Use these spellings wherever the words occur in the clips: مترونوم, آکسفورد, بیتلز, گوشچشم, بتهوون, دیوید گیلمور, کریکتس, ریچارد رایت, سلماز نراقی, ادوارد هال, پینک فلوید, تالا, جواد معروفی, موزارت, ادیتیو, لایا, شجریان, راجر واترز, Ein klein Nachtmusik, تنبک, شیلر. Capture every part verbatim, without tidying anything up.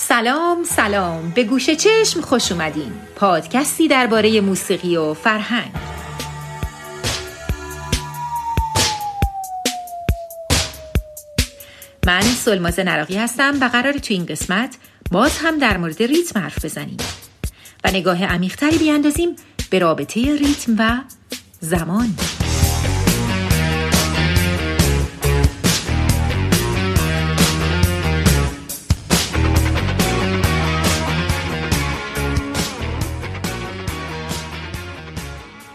سلام سلام، به گوشه چشم خوش اومدین. پادکستی درباره موسیقی و فرهنگ. من سلماز نراقی هستم و قراره تو این قسمت باز هم در مورد ریتم حرف بزنیم و نگاه عمیق‌تری بیاندازیم به رابطه ریتم و زمان.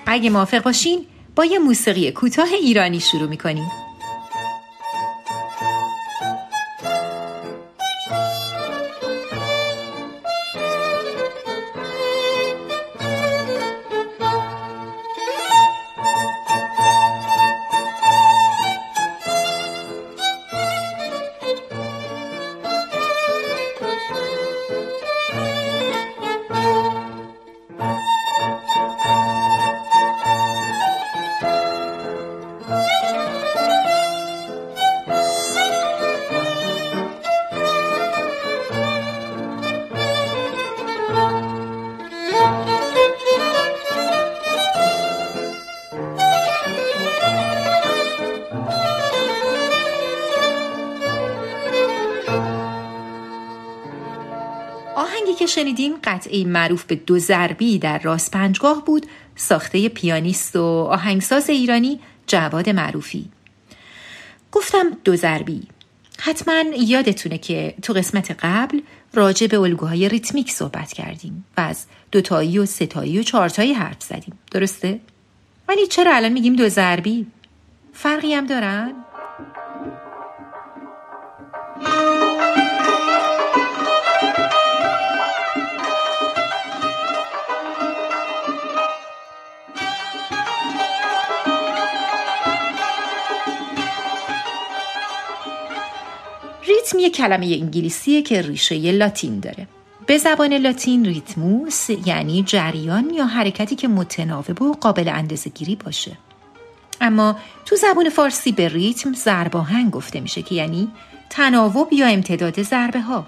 اگه موافق باشین با یه موسیقی کوتاه ایرانی شروع می‌کنیم. آهنگی که شنیدیم قطعه معروف به دو ضربی در راست پنجگاه بود، ساخته پیانیست و آهنگساز ایرانی جواد معروفی. گفتم دو ضربی. حتما یادتونه که تو قسمت قبل راجع به الگوهای ریتمیک صحبت کردیم و از دوتایی و ستایی و چهارتایی حرف زدیم، درسته؟ ولی چرا الان میگیم دو ضربی؟ فرقی هم دارن؟ ریتم یک کلمه انگلیسیه که ریشه لاتین داره. به زبان لاتین ریتموس یعنی جریان یا حرکتی که متناوب و قابل اندازه‌گیری باشه. اما تو زبان فارسی به ریتم ضرب آهنگ گفته میشه که یعنی تناوب یا امتداد ضربه ها.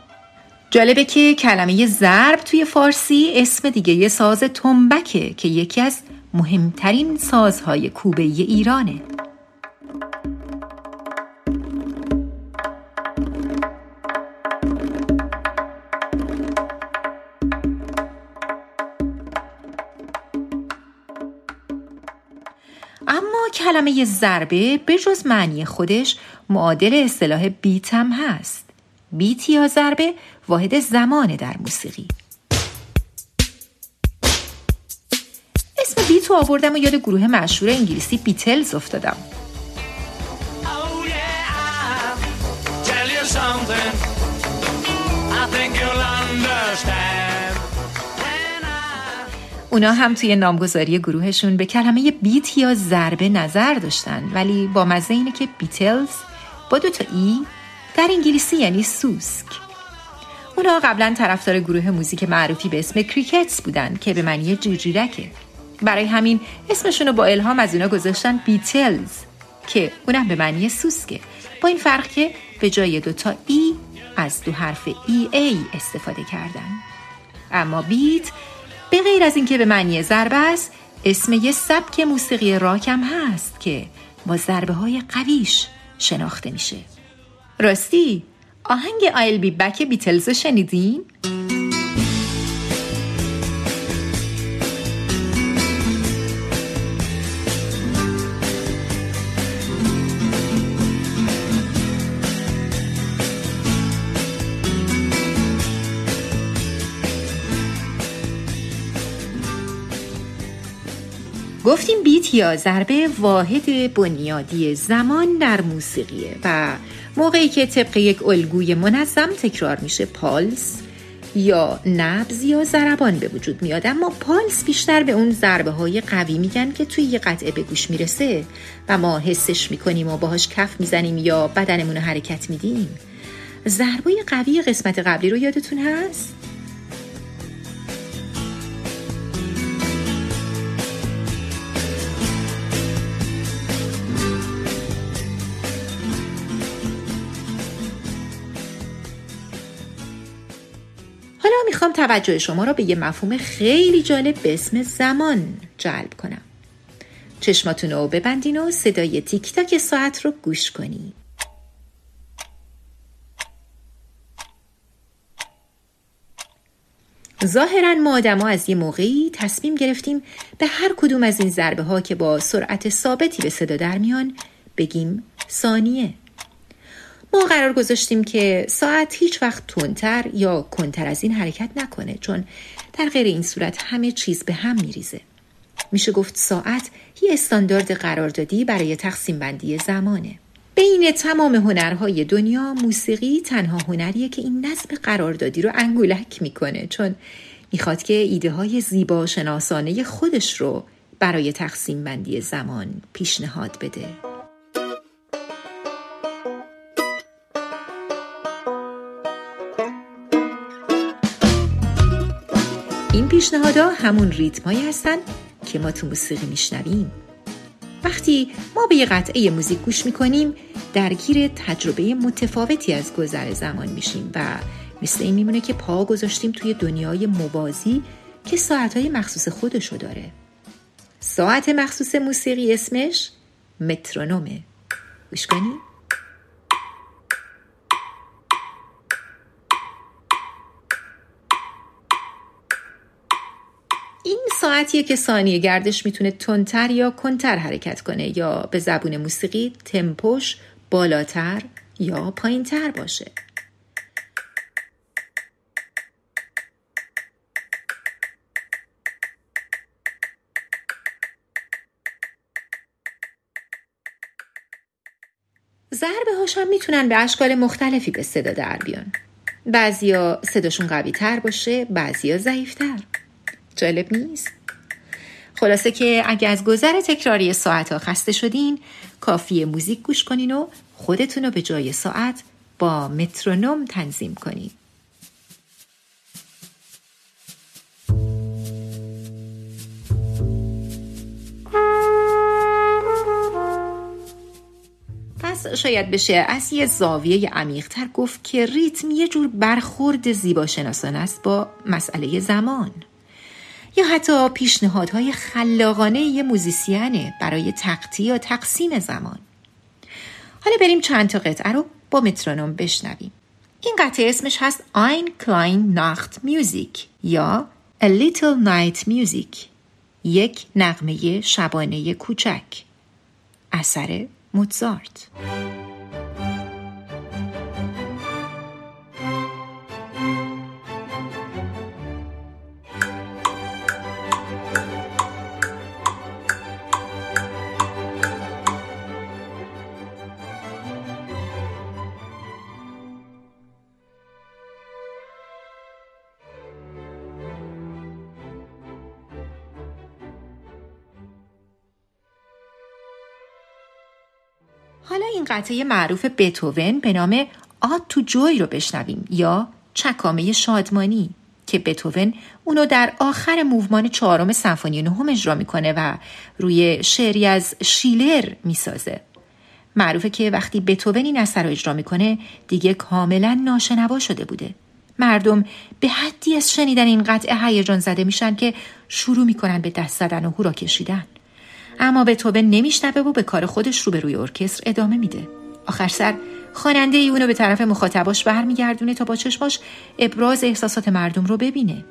جالبه که کلمه ضرب توی فارسی اسم دیگه یه ساز تنبکه که یکی از مهمترین سازهای کوبه ایرانه. کلمه ضربه به جز معنی خودش معادل اصطلاح بیت هم هست. بیت یا ضربه واحد زمانه در موسیقی. اسم بیت رو آوردم و یاد گروه مشهور انگلیسی بیتلز افتادم. اونا هم توی نامگذاری گروهشون به کلمه بیت یا ضربه نظر داشتن، ولی با مزه اینه که بیتلز با دو تا ای در انگلیسی یعنی سوسک. اونا قبلا طرفدار گروه موزیک معروفی به اسم کریکتس بودن که به معنی جیرجیرکه. برای همین اسمشون رو با الهام از اونا گذاشتن بیتلز که اونم به معنی سوسکه، با این فرق که به جای دو تا ای از دو حرف ای ای استفاده کردن. اما بیت به غیر از اینکه به معنی ضربه است، اسم یه سبک موسیقی راک هم هست که با ضربه های قویش شناخته میشه. راستی آهنگ I'll be back بیتلز شنیدین؟ گفتیم بیت یا ضربه واحد بنیادی زمان در موسیقیه و موقعی که طبق یک الگوی منظم تکرار میشه پالس یا نبض یا ضربان به وجود میاد. اما پالس بیشتر به اون ضربه های قوی میگن که توی یه قطعه به گوش میرسه و ما حسش میکنیم و باهاش کف میزنیم یا بدنمون رو حرکت میدیم. ضربه قوی قسمت قبلی رو یادتون هست؟ میخوام توجه شما را به یه مفهوم خیلی جالب به اسم زمان جلب کنم. چشماتون رو ببندین و صدای تیک تاک ساعت رو گوش کنید. ظاهراً ما آدم‌ها از یه موقعی تصمیم گرفتیم به هر کدوم از این ضربه ها که با سرعت ثابتی به صدا در میان بگیم ثانیه. ما قرار گذاشتیم که ساعت هیچ وقت تندتر یا کندتر از این حرکت نکنه، چون در غیر این صورت همه چیز به هم میریزه. میشه گفت ساعت یه استاندارد قراردادی برای تقسیم بندی زمانه. بین تمام هنرهای دنیا موسیقی تنها هنریه که این نظم قراردادی رو انگولک میکنه، چون میخواد که ایده های زیبا شناسانه خودش رو برای تقسیم بندی زمان پیشنهاد بده. این پیشنهادها همون ریتمایی هستن که ما تو موسیقی میشنویم. وقتی ما به یه قطعه موزیک گوش میکنیم درگیر تجربه متفاوتی از گذر زمان میشیم و مثل این میمونه که پا گذاشتیم توی دنیای موازی که ساعتهای مخصوص خودشو داره. ساعت مخصوص موسیقی اسمش مترونومه. گوش کنیم. ساعتیه که ثانیه گردش میتونه تندتر یا کندتر حرکت کنه یا به زبون موسیقی تمپوش بالاتر یا پایینتر باشه. ضربه هاش هم میتونن به اشکال مختلفی به صدا در بیان. بعضیا صداشون قوی تر باشه، بعضیا ضعیفتر. جالب نیست؟ خلاصه که اگه از گذر تکراری ساعت‌ها خسته شدین کافیه موزیک گوش کنین و خودتون رو به جای ساعت با مترونوم تنظیم کنین. پس شاید بشه از یه زاویه عمیق‌تر گفت که ریتم یه جور برخورد زیبا شناسانه است با مسئله زمان، یا حتی پیشنهادهای خلاقانه یه موزیسینه برای تغطیه یا تقسیم زمان. حالا بریم چند تا قطعه رو با مترونوم بشنویم. این قطعه اسمش هست Ein klein Nachtmusik یا A little night music، یک نغمه شبانه کوچک، اثر موزارت. حالا این قطعه معروف بتهوون به نام آد تو جوی رو بشنویم یا چکامه شادمانی که بتهوون اونو در آخر موومان چهارم سمفونی نهم اجرا میکنه و روی شعری از شیلر میسازه. معروفه که وقتی بتهوون این اثر رو اجرا میکنه دیگه کاملا ناشنوا شده بوده. مردم به حدی از شنیدن این قطعه هیجان زده میشن که شروع میکنن به دست زدن و هورا کشیدن. اما بتهوون نمیشنوه و به کار خودش رو به روی ارکستر ادامه میده. آخر سر خواننده اونو به طرف مخاطباش برمیگردونه تا با چشماش ابراز احساسات مردم رو ببینه.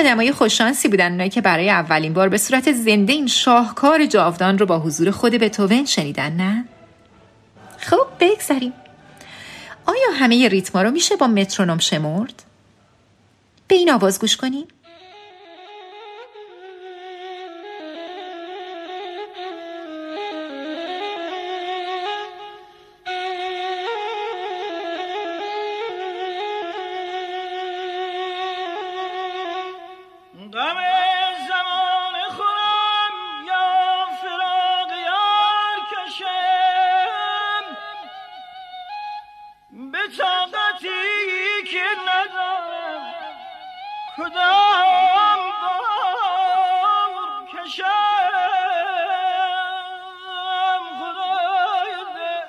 آدمای خوششانسی بودن اونایی که برای اولین بار به صورت زنده این شاهکار جاودان رو با حضور خود بتهوون شنیدن، نه؟ خب بگذریم. آیا همه ریتما رو میشه با مترونوم شمرد؟ به این آواز گوش کنیم. طاقتی که ندارم کدام بار کشم خدای ده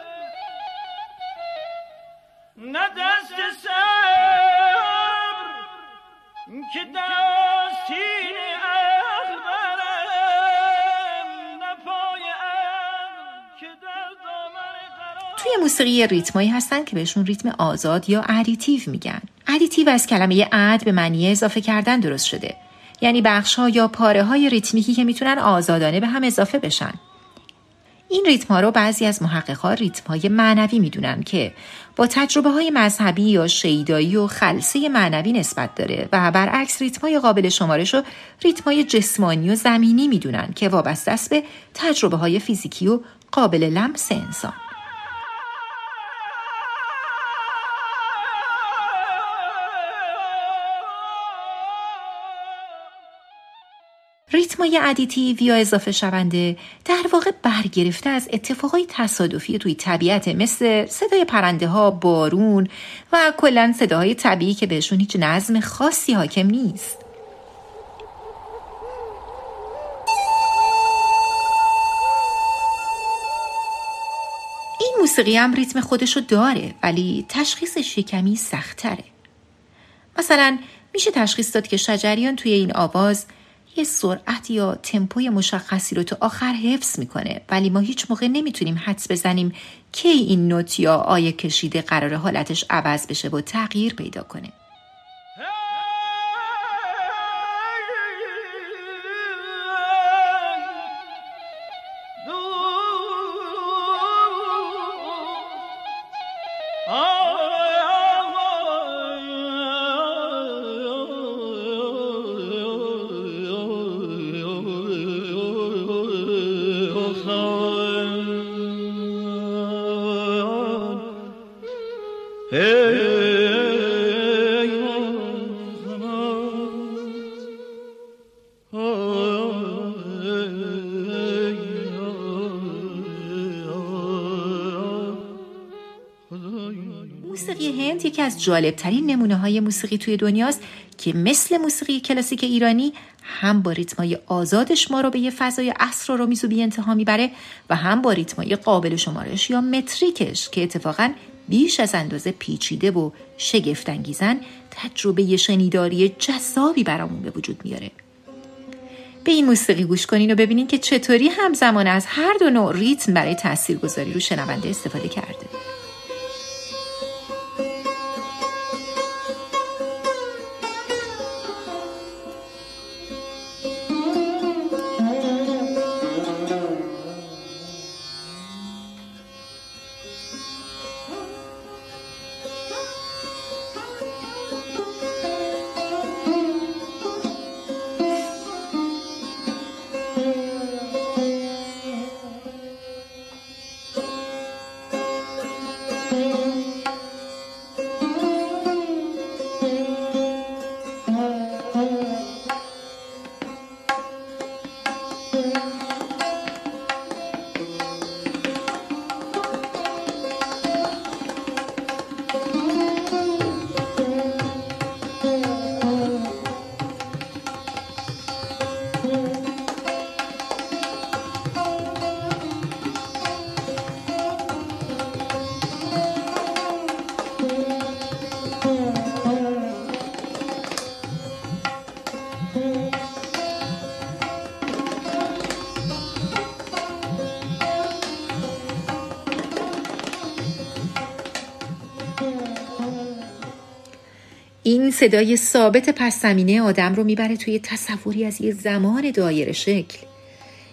نه دست صبر که دستی یه موسیقی ریتمایی هستن که بهشون ریتم آزاد یا ادیتیو میگن. ادیتیو از کلمه اد به معنی اضافه کردن درست شده. یعنی بخش‌ها یا پاره‌های ریتمیکی که میتونن آزادانه به هم اضافه بشن. این ریتم‌ها رو بعضی از محقق‌ها ریتم‌های معنوی میدونن که با تجربه‌های مذهبی یا شیدایی و خلسه معنوی نسبت داره و برعکس ریتم‌های قابل شمارش رو ریتم‌های جسمانی و زمینی میدونن که وابسته است به تجربه‌های فیزیکی و قابل لمس انسان. ریتمای ادیتیو یا اضافه شونده در واقع برگرفته از اتفاقای تصادفی توی طبیعت مثل صدای پرنده ها، بارون و کلاً صداهای طبیعی که بهشون هیچ نظم خاصی حاکم نیست. این موسیقی هم ریتم خودشو داره ولی تشخیصش کمی سخت‌تره. مثلا میشه تشخیص داد که شجریان توی این آواز یه سرعت یا تمپوی مشخصی رو تا آخر حفظ میکنه ولی ما هیچ موقع نمیتونیم حدس بزنیم کی این نوت یا آیه کشیده قرار حالتش عوض بشه و تغییر پیدا کنه. موسیقی هند یکی از جالبترین نمونه های موسیقی توی دنیاست که مثل موسیقی کلاسیک ایرانی هم با ریتمای آزادش ما رو به یه فضای اسرارآمیز و بی انتها میبره و هم با ریتمای قابل شمارش یا متریکش که اتفاقاً بیش از اندازه پیچیده و شگفت‌انگیزن تجربه شنیداری جذابی برامون به وجود میاره. به این موسیقی گوش کنین و ببینین که چطوری همزمان از هر دو نوع ریتم برای تاثیرگذاری رو شنونده استفاده کرده. این صدای ثابت پس زمینه آدم رو میبره توی تصوری از یه زمان دایره شکل.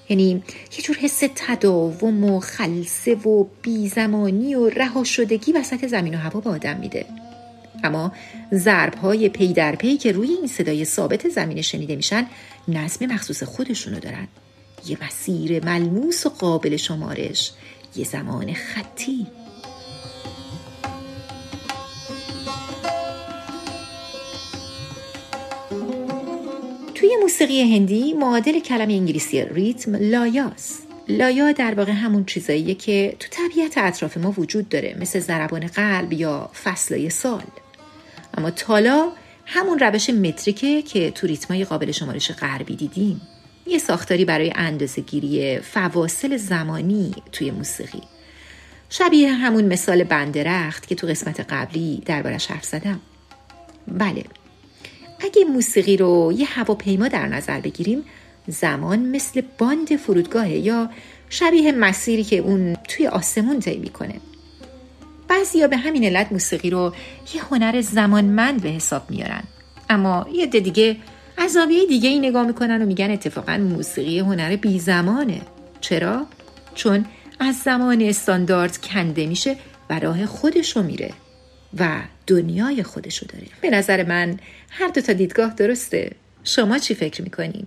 یعنی یه جور حس تداوم و خلسه و بیزمانی و رها شدگی وسط زمین و هوا با آدم میده. اما ضرب‌های پی در پی که روی این صدای ثابت زمینه شنیده میشن نظم مخصوص خودشونو دارن. یه مسیر ملموس و قابل شمارش، یه زمان خطی. توی موسیقی هندی معادل کلمه انگلیسی ریتم لایاست. لایا در واقع همون چیزاییه که تو طبیعت اطراف ما وجود داره، مثل ضربان قلب یا فصلای سال. اما تالا همون روش متریکه که تو ریتمای قابل شمارش غربی دیدیم، یه ساختاری برای اندازه‌گیری فواصل زمانی توی موسیقی، شبیه همون مثال بندرخت که تو قسمت قبلی دربارش حرف زدم. بله، اگه موسیقی رو یه هواپیما در نظر بگیریم، زمان مثل باند فرودگاهه یا شبیه مسیری که اون توی آسمون طی می‌کنه. بعضیا به همین علت موسیقی رو یه هنر زمانمند به حساب میارن، اما یه عده دیگه از زاویه دیگه ای نگاه میکنن و میگن اتفاقا موسیقی هنر بی زمانه. چرا؟ چون از زمان استاندارد کنده میشه و راه خودشو میره و دنیای خودشو داره. به نظر من هر دو تا دیدگاه درسته. شما چی فکر میکنین؟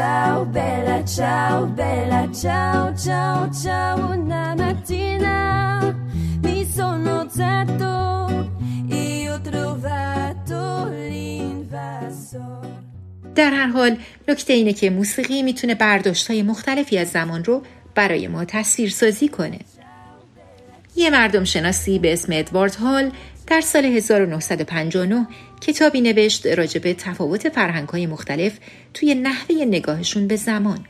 Ciao, bella, ciao, bella, ciao, ciao, ciao. Una mattina mi sono alzato e ho trovato l'invasor. در هر حال نکته اینه که موسیقی میتونه برداشت‌های مختلفی از زمان رو برای ما تصویرسازی کنه. یه مردم شناسی به اسم ادوارد هال در سال هزار و نهصد و پنجاه و نه کتابی نوشت راجع به تفاوت فرهنگ‌های مختلف توی نحوه نگاهشون به زمان.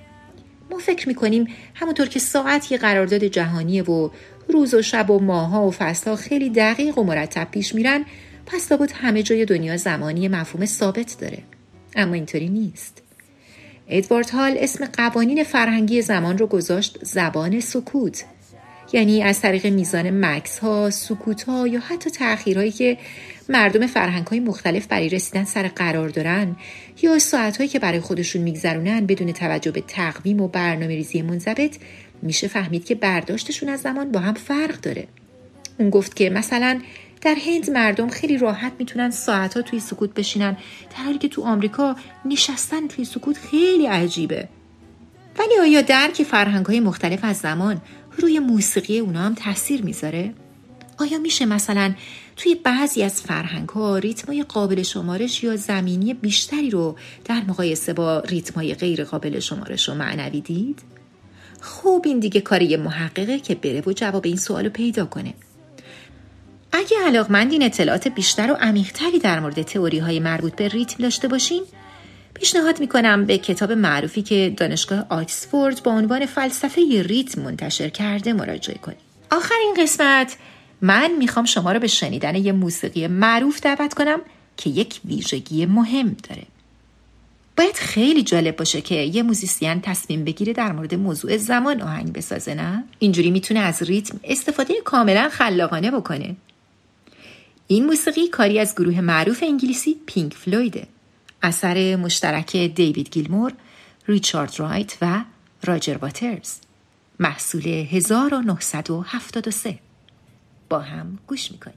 ما فکر می‌کنیم همونطور که ساعت یه قرارداد جهانیه و روز و شب و ماه‌ها و فصل‌ها خیلی دقیق و مرتب پیش میرن، پس لابد همه جای دنیا زمانی مفهوم ثابت داره. اما اینطوری نیست. ادوارد هال اسم قوانین فرهنگی زمان رو گذاشت زبان سکوت، یعنی از طریق میزان مکس ها، سکوت ها یا حتی تأخیرهایی که مردم فرهنگ های مختلف برای رسیدن سر قرار دارن یا ساعت هایی که برای خودشون میگذرونن بدون توجه به تقویم و برنامه ریزی منضبط، میشه فهمید که برداشتشون از زمان با هم فرق داره. اون گفت که مثلا در هند مردم خیلی راحت میتونن ساعت ها توی سکوت بشینن، در حالی که تو آمریکا نشستن توی سکوت خیلی عجیبه. ولی آیا درک فرهنگ های مختلف از زمان روی موسیقی اونا هم تاثیر میذاره؟ آیا میشه مثلا توی بعضی از فرهنگ‌ها ریتمای قابل شمارش یا زمینی بیشتری رو در مقایسه با ریتمای غیر قابل شمارش و معنوی دید؟ خوب، این دیگه کاری محققه که بره و جواب این سوالو پیدا کنه. اگه علاقمندین اطلاعات بیشتر و عمیق‌تری در مورد تئوری‌های مربوط به ریتم داشته باشین، پیشنهاد میکنم به کتاب معروفی که دانشگاه آکسفورد با عنوان فلسفه ی ریتم منتشر کرده مراجعه کنید. آخرین قسمت، من میخوام شما رو به شنیدن یه موسیقی معروف دعوت کنم که یک ویژگی مهم داره. باید خیلی جالب باشه که یه موزیسین تصمیم بگیره در مورد موضوع زمان آهنگ بسازه، نه؟ اینجوری میتونه از ریتم استفاده کاملا خلاقانه بکنه. این موسیقی کاری از گروه معروف انگلیسی پینک فلویده، اثر مشترک دیوید گیلمور، ریچارد رایت و راجر واترز، محصول هزار و نهصد و هفتاد و سه. با هم گوش میکنیم.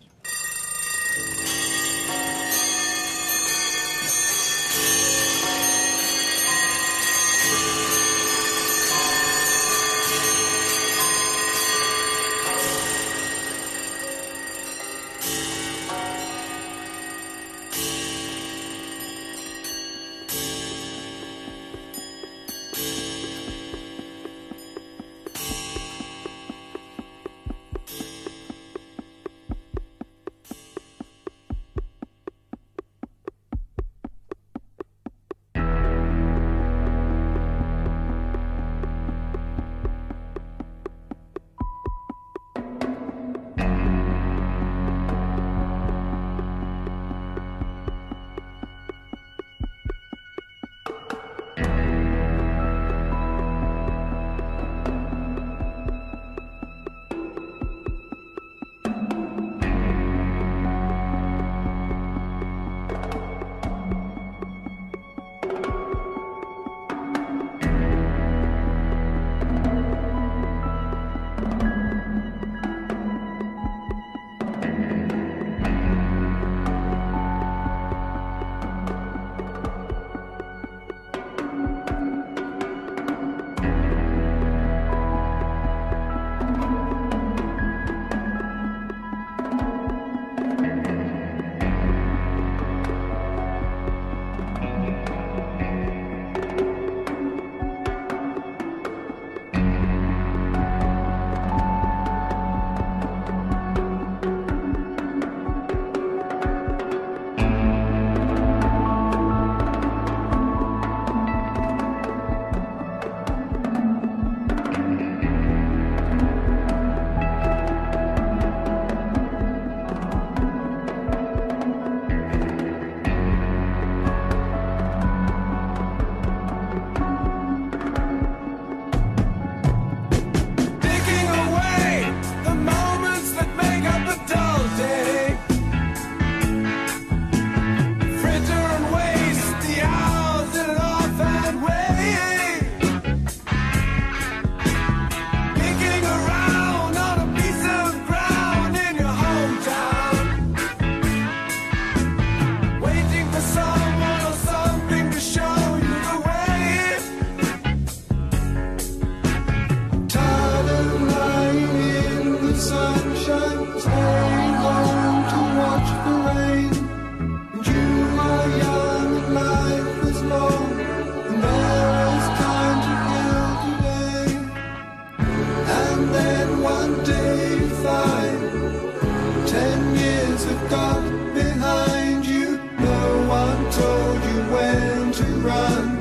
got behind you. No one told you when to run.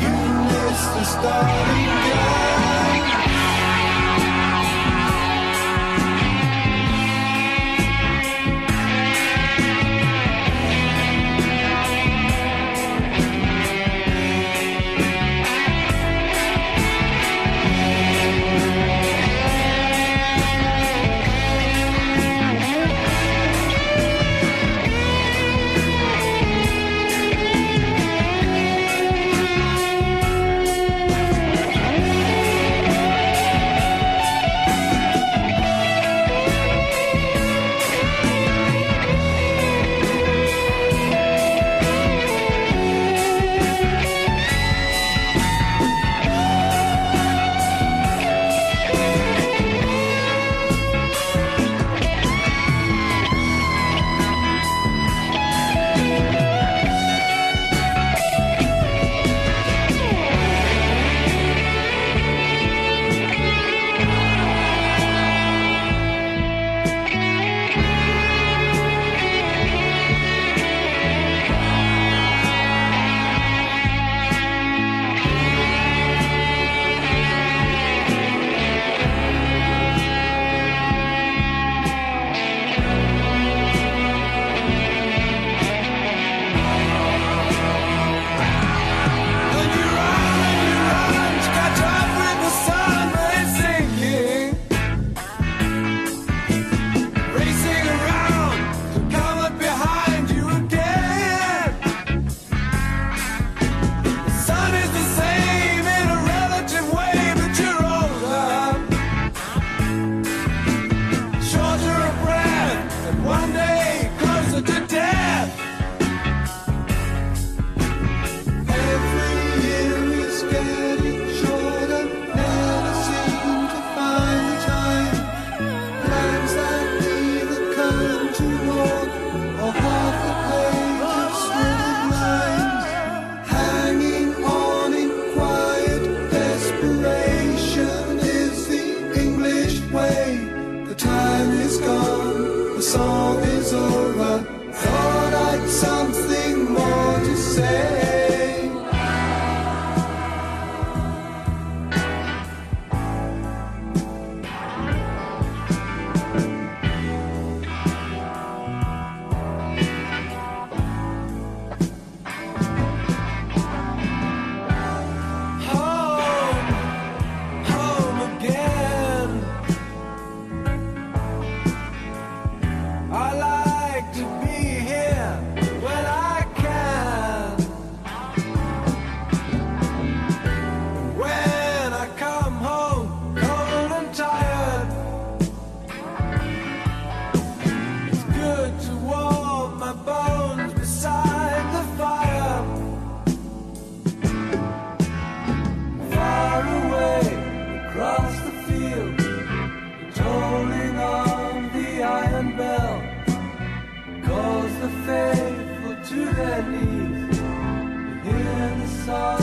You missed the starting gun. Faithful to their knees in the sun.